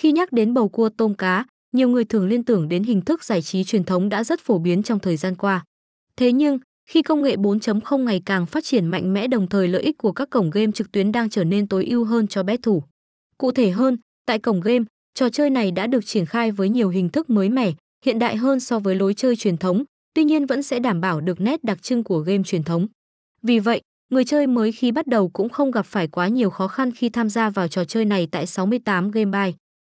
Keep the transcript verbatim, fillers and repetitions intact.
Khi nhắc đến bầu cua tôm cá, nhiều người thường liên tưởng đến hình thức giải trí truyền thống đã rất phổ biến trong thời gian qua. Thế nhưng, khi công nghệ bốn chấm không ngày càng phát triển mạnh mẽ đồng thời lợi ích của các cổng game trực tuyến đang trở nên tối ưu hơn cho bet thủ. Cụ thể hơn, tại cổng game, trò chơi này đã được triển khai với nhiều hình thức mới mẻ, hiện đại hơn so với lối chơi truyền thống, tuy nhiên vẫn sẽ đảm bảo được nét đặc trưng của game truyền thống. Vì vậy, người chơi mới khi bắt đầu cũng không gặp phải quá nhiều khó khăn khi tham gia vào trò chơi này tại sáu mươi tám Game Bài.